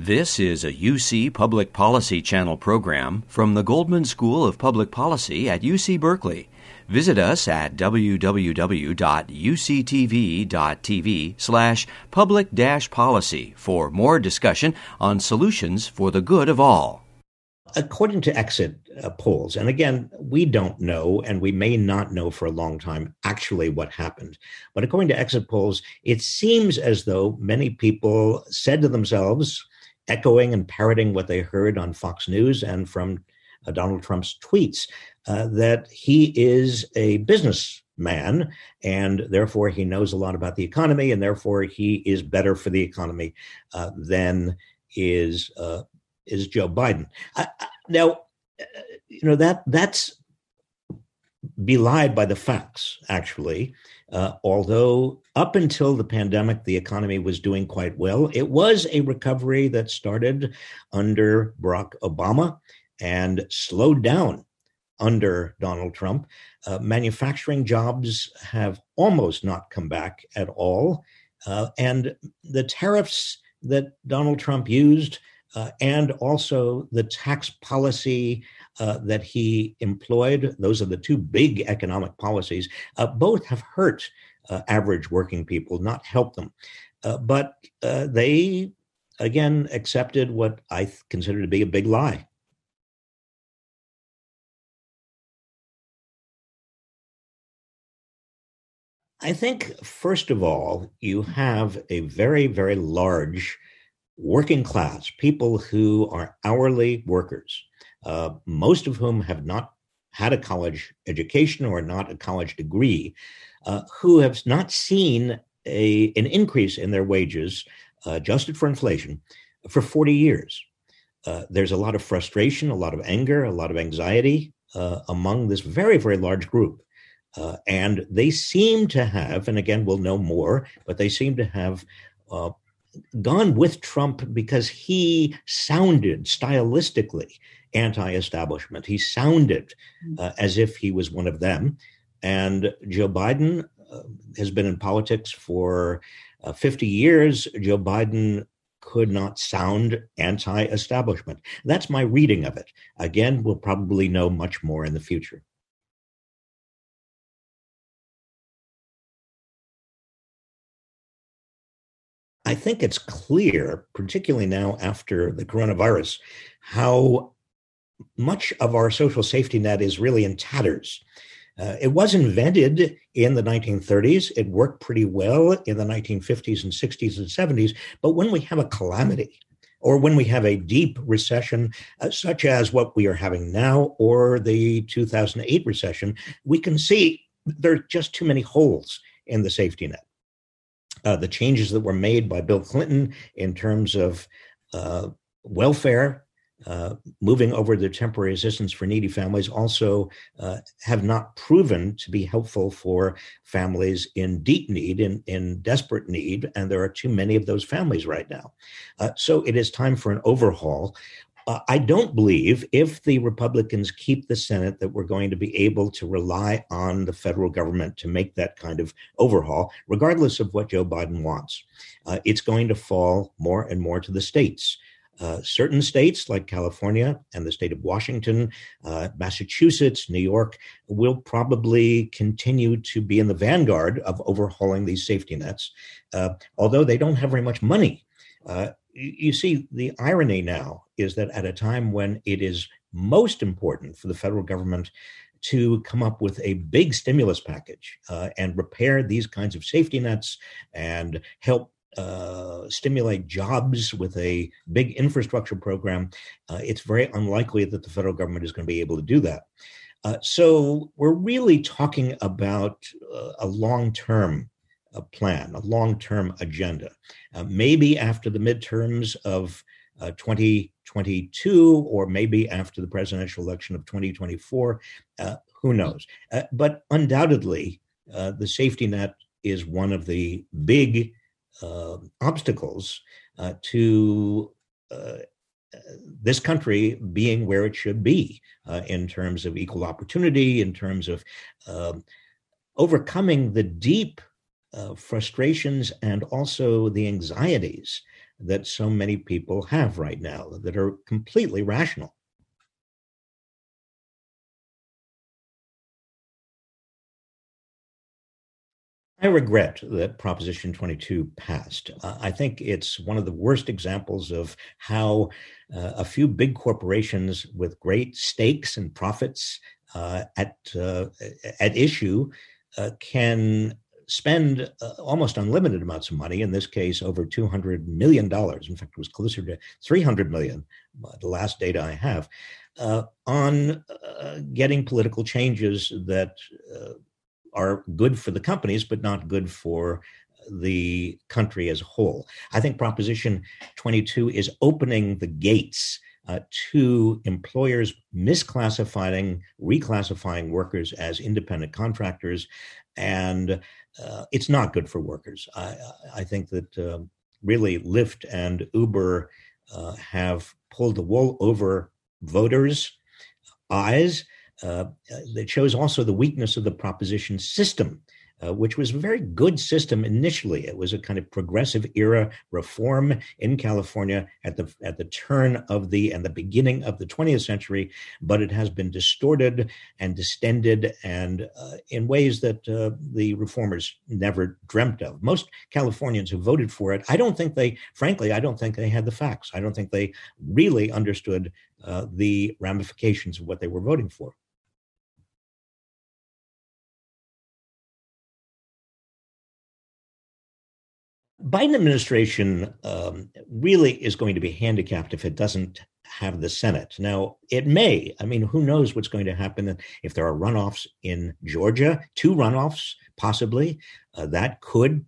This is a UC Public Policy Channel program from the Goldman School of Public Policy at UC Berkeley. Visit us at www.uctv.tv/public-policy for more discussion on solutions for the good of all. According to exit polls, and again, we don't know, and we may not know for a long time actually what happened. But according to exit polls, it seems as though many people said to themselves, echoing and parroting what they heard on Fox News and from Donald Trump's tweets, that he is a businessman, and therefore he knows a lot about the economy, and therefore he is better for the economy than is Joe Biden. Now, that's belied by the facts, actually. Although up until the pandemic, the economy was doing quite well. It was a recovery that started under Barack Obama and slowed down under Donald Trump. Manufacturing jobs have almost not come back at all. And the tariffs that Donald Trump used and also the tax policy that he employed, those are the two big economic policies, both have hurt average working people, not helped them. But they, again, accepted what I consider to be a big lie. I think, first of all, you have a very, very large working class, people who are hourly workers, most of whom have not had a college education or not a college degree, who have not seen an increase in their wages, adjusted for inflation, for 40 years. There's a lot of frustration, a lot of anger, a lot of anxiety among this very, very large group. And they seem to have, and again, we'll know more, but they seem to have gone with Trump because he sounded stylistically anti-establishment. He sounded as if he was one of them. And Joe Biden has been in politics for 50 years. Joe Biden could not sound anti-establishment. That's my reading of it. Again, we'll probably know much more in the future. I think it's clear, particularly now after the coronavirus, how much of our social safety net is really in tatters. It was invented in the 1930s. It worked pretty well in the 1950s and 60s and 70s. But when we have a calamity or when we have a deep recession, such as what we are having now or the 2008 recession, we can see there are just too many holes in the safety net. The changes that were made by Bill Clinton in terms of welfare, moving over to temporary assistance for needy families, also have not proven to be helpful for families in deep need, in desperate need, and there are too many of those families right now. So it is time for an overhaul. I don't believe, if the Republicans keep the Senate, that we're going to be able to rely on the federal government to make that kind of overhaul, regardless of what Joe Biden wants. It's going to fall more and more to the states. Certain states like California and the state of Washington, Massachusetts, New York, will probably continue to be in the vanguard of overhauling these safety nets, although they don't have very much money. You see, the irony now is that at a time when it is most important for the federal government to come up with a big stimulus package and repair these kinds of safety nets and help stimulate jobs with a big infrastructure program, it's very unlikely that the federal government is going to be able to do that. So we're really talking about a long-term plan, a long-term agenda. Maybe after the midterms of 2022, or maybe after the presidential election of 2024, who knows? But undoubtedly, the safety net is one of the big obstacles to this country being where it should be in terms of equal opportunity, in terms of overcoming the deep frustrations and also the anxieties that so many people have right now that are completely rational. I regret that Proposition 22 passed. I think it's one of the worst examples of how a few big corporations with great stakes and profits at issue can spend almost unlimited amounts of money, in this case, over $200 million. In fact, it was closer to $300 million, the last data I have, on getting political changes that are good for the companies, but not good for the country as a whole. I think Proposition 22 is opening the gates to employers reclassifying workers as independent contractors, and it's not good for workers. I think that really Lyft and Uber have pulled the wool over voters' eyes. It shows also the weakness of the proposition system, which was a very good system initially. It was a kind of progressive era reform in California at the turn of the beginning of the 20th century, but it has been distorted and distended and in ways that the reformers never dreamt of. Most Californians who voted for it, I don't think they had the facts. I don't think they really understood the ramifications of what they were voting for. Biden administration really is going to be handicapped if it doesn't have the Senate. Now, it may. I mean, who knows what's going to happen if there are runoffs in Georgia, 2 runoffs possibly. That could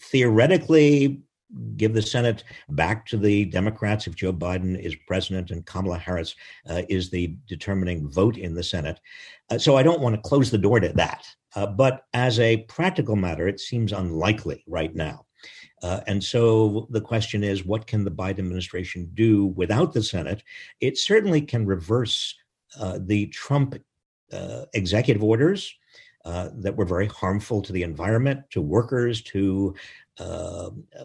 theoretically give the Senate back to the Democrats if Joe Biden is president and Kamala Harris is the determining vote in the Senate. So I don't want to close the door to that. But as a practical matter, it seems unlikely right now. And so the question is, what can the Biden administration do without the Senate? It certainly can reverse the Trump executive orders that were very harmful to the environment, to workers, to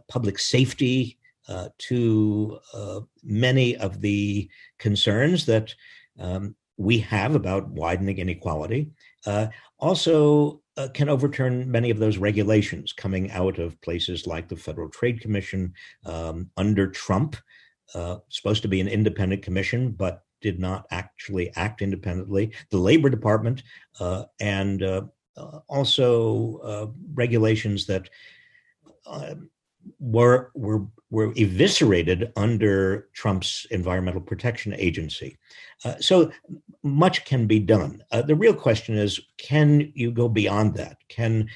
public safety, to many of the concerns that we have about widening inequality. Also can overturn many of those regulations coming out of places like the Federal Trade Commission under Trump, supposed to be an independent commission, but did not actually act independently. The Labor Department and also regulations that were eviscerated under Trump's Environmental Protection Agency. So much can be done. The real question is, can you go beyond that? Can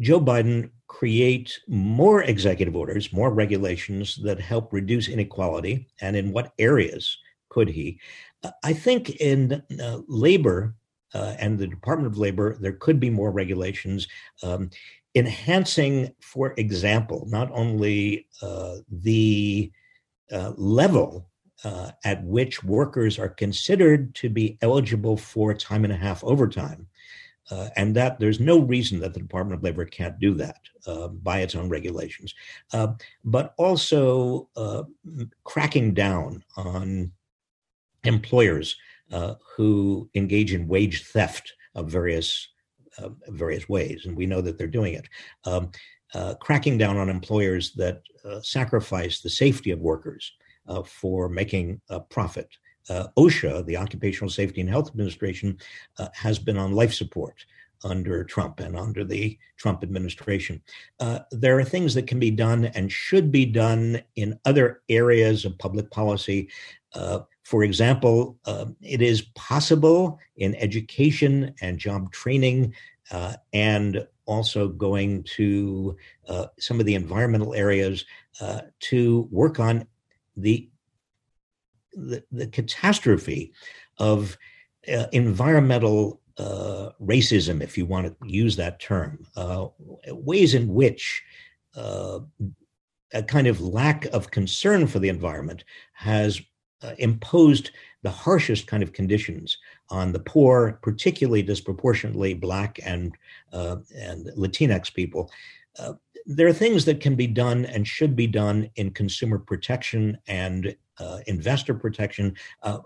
Joe Biden create more executive orders, more regulations that help reduce inequality? And in what areas could he? I think in labor and the Department of Labor, there could be more regulations. Enhancing, for example, not only the level at which workers are considered to be eligible for time and a half overtime, and that there's no reason that the Department of Labor can't do that by its own regulations, but also cracking down on employers who engage in wage theft of various ways, and we know that they're doing it, cracking down on employers that sacrifice the safety of workers for making a profit. OSHA, the Occupational Safety and Health Administration, has been on life support under Trump and under the Trump administration. There are things that can be done and should be done in other areas of public policy. For example, it is possible in education and job training and also going to some of the environmental areas to work on the catastrophe of environmental racism, if you want to use that term, ways in which a kind of lack of concern for the environment has imposed the harshest kind of conditions on the poor, particularly disproportionately Black and Latinx people. there are things that can be done and should be done in consumer protection and investor protection,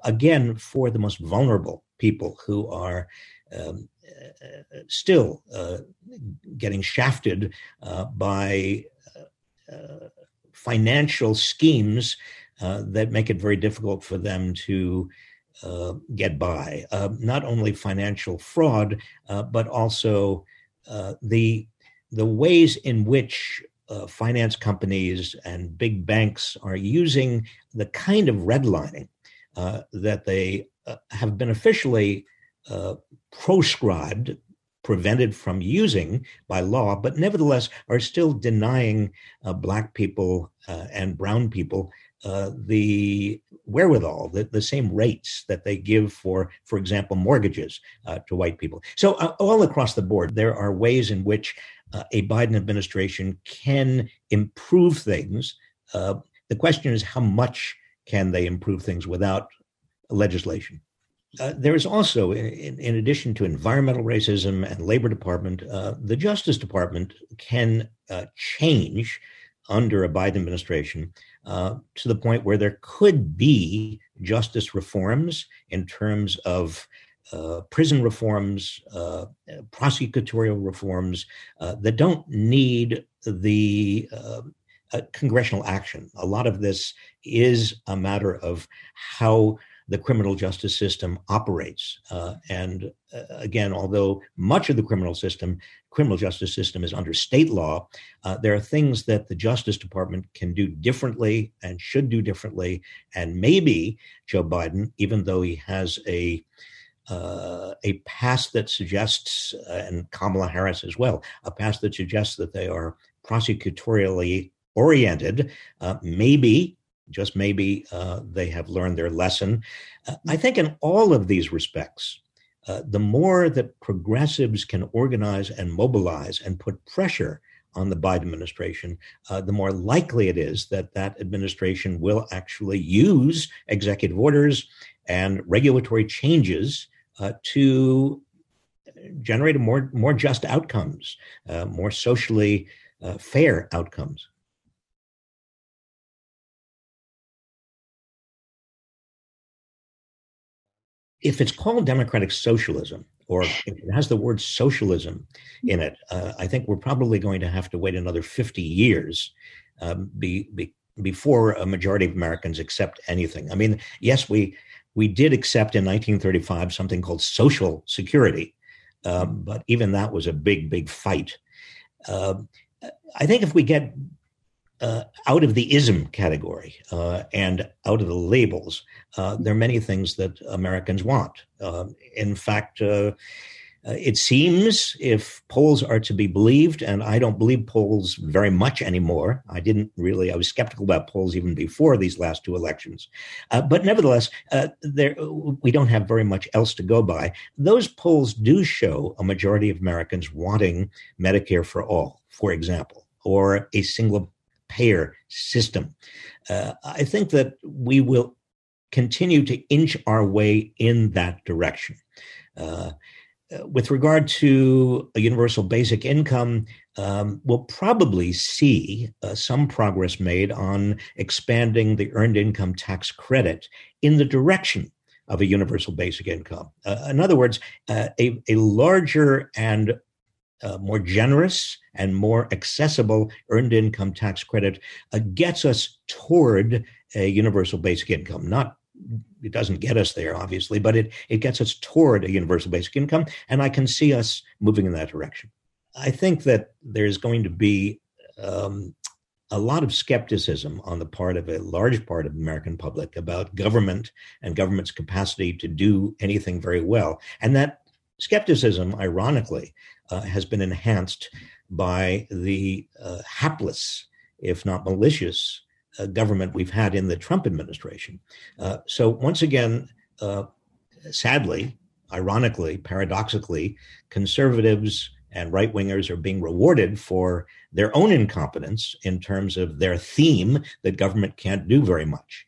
again, for the most vulnerable people who are still getting shafted by financial schemes that make it very difficult for them to get by. Not only financial fraud, but also the ways in which finance companies and big banks are using the kind of redlining that they have been officially proscribed, prevented from using by law, but nevertheless are still denying Black people and brown people the wherewithal, the same rates that they give for example, mortgages to white people. So all across the board, there are ways in which a Biden administration can improve things. The question is, how much can they improve things without legislation? There is also, in addition to environmental racism and Labor Department, the Justice Department can change under a Biden administration to the point where there could be justice reforms in terms of prison reforms, prosecutorial reforms that don't need the congressional action. A lot of this is a matter of how the criminal justice system operates. And again, although much of the criminal justice system is under state law, there are things that the Justice Department can do differently and should do differently. And maybe Joe Biden, even though he has a past that suggests, and Kamala Harris as well, a past that suggests that they are prosecutorially oriented, maybe, just maybe, they have learned their lesson. I think in all of these respects, the more that progressives can organize and mobilize and put pressure on the Biden administration, the more likely it is that that administration will actually use executive orders and regulatory changes to generate more just outcomes, more socially fair outcomes. If it's called democratic socialism, or if it has the word socialism in it, I think we're probably going to have to wait another 50 years before a majority of Americans accept anything. I mean, yes, we did accept in 1935 something called Social Security, but even that was a big fight. I think if we get out of the ism category and out of the labels, there are many things that Americans want. In fact, it seems, if polls are to be believed, and I don't believe polls very much anymore. I was skeptical about polls even before these last two elections. But nevertheless, we don't have very much else to go by. Those polls do show a majority of Americans wanting Medicare for all, for example, or a single payer system. I think that we will continue to inch our way in that direction. With regard to a universal basic income, we'll probably see some progress made on expanding the earned income tax credit in the direction of a universal basic income. In other words, a larger and more generous and more accessible earned income tax credit gets us toward a universal basic income. It doesn't get us there, obviously, but it gets us toward a universal basic income, and I can see us moving in that direction. I think that there's going to be a lot of skepticism on the part of a large part of the American public about government and government's capacity to do anything very well, and that skepticism, ironically, has been enhanced by the hapless, if not malicious, government we've had in the Trump administration. So once again, sadly, ironically, paradoxically, conservatives and right-wingers are being rewarded for their own incompetence in terms of their theme that government can't do very much.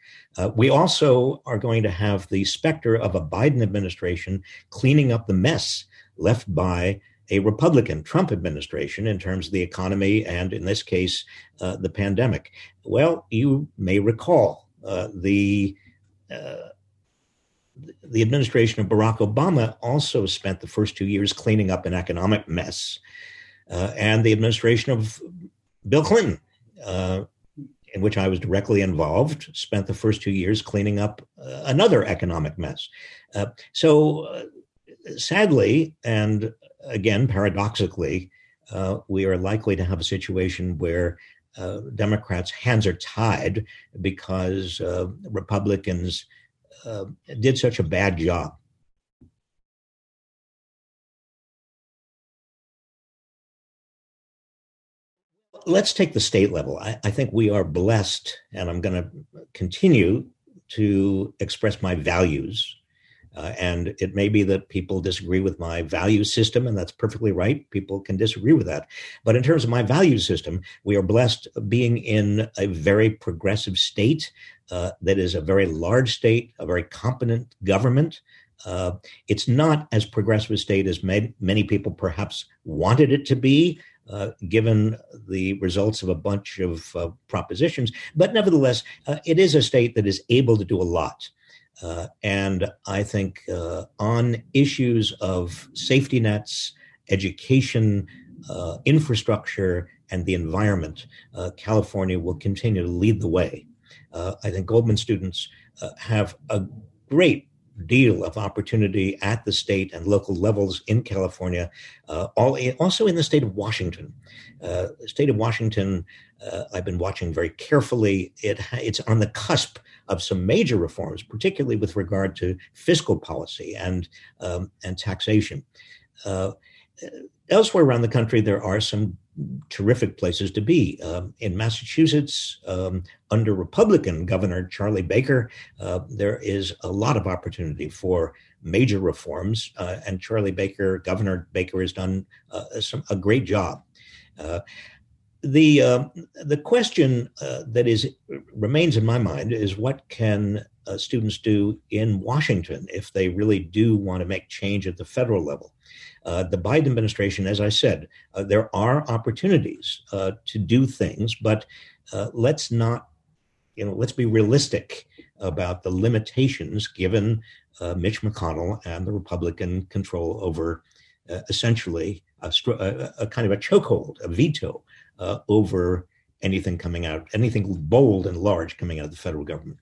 We also are going to have the specter of a Biden administration cleaning up the mess left by a Republican Trump administration in terms of the economy and, in this case, the pandemic? Well, you may recall the administration of Barack Obama also spent the first 2 years cleaning up an economic mess. And the administration of Bill Clinton, in which I was directly involved, spent the first 2 years cleaning up another economic mess. So sadly, and again, paradoxically, we are likely to have a situation where Democrats' hands are tied because Republicans did such a bad job. Let's take the state level. I think we are blessed, and I'm going to continue to express my values. And it may be that people disagree with my value system, and that's perfectly right. People can disagree with that. But in terms of my value system, we are blessed being in a very progressive state that is a very large state, a very competent government. It's not as progressive a state as many people perhaps wanted it to be, given the results of a bunch of propositions. But nevertheless, it is a state that is able to do a lot. And I think on issues of safety nets, education, infrastructure, and the environment, California will continue to lead the way. I think Goldman students have a great deal of opportunity at the state and local levels in California, also in the state of Washington. The state of Washington, I've been watching very carefully. It's on the cusp of some major reforms, particularly with regard to fiscal policy and taxation. Elsewhere around the country, there are some terrific places to be. In Massachusetts, under Republican Governor Charlie Baker, there is a lot of opportunity for major reforms. And Governor Baker has done a great job. The question that remains in my mind is what can students do in Washington if they really do want to make change at the federal level? The Biden administration, as I said, there are opportunities to do things, but let's be realistic about the limitations given Mitch McConnell and the Republican control over essentially a kind of a chokehold, a veto over anything bold and large coming out of the federal government.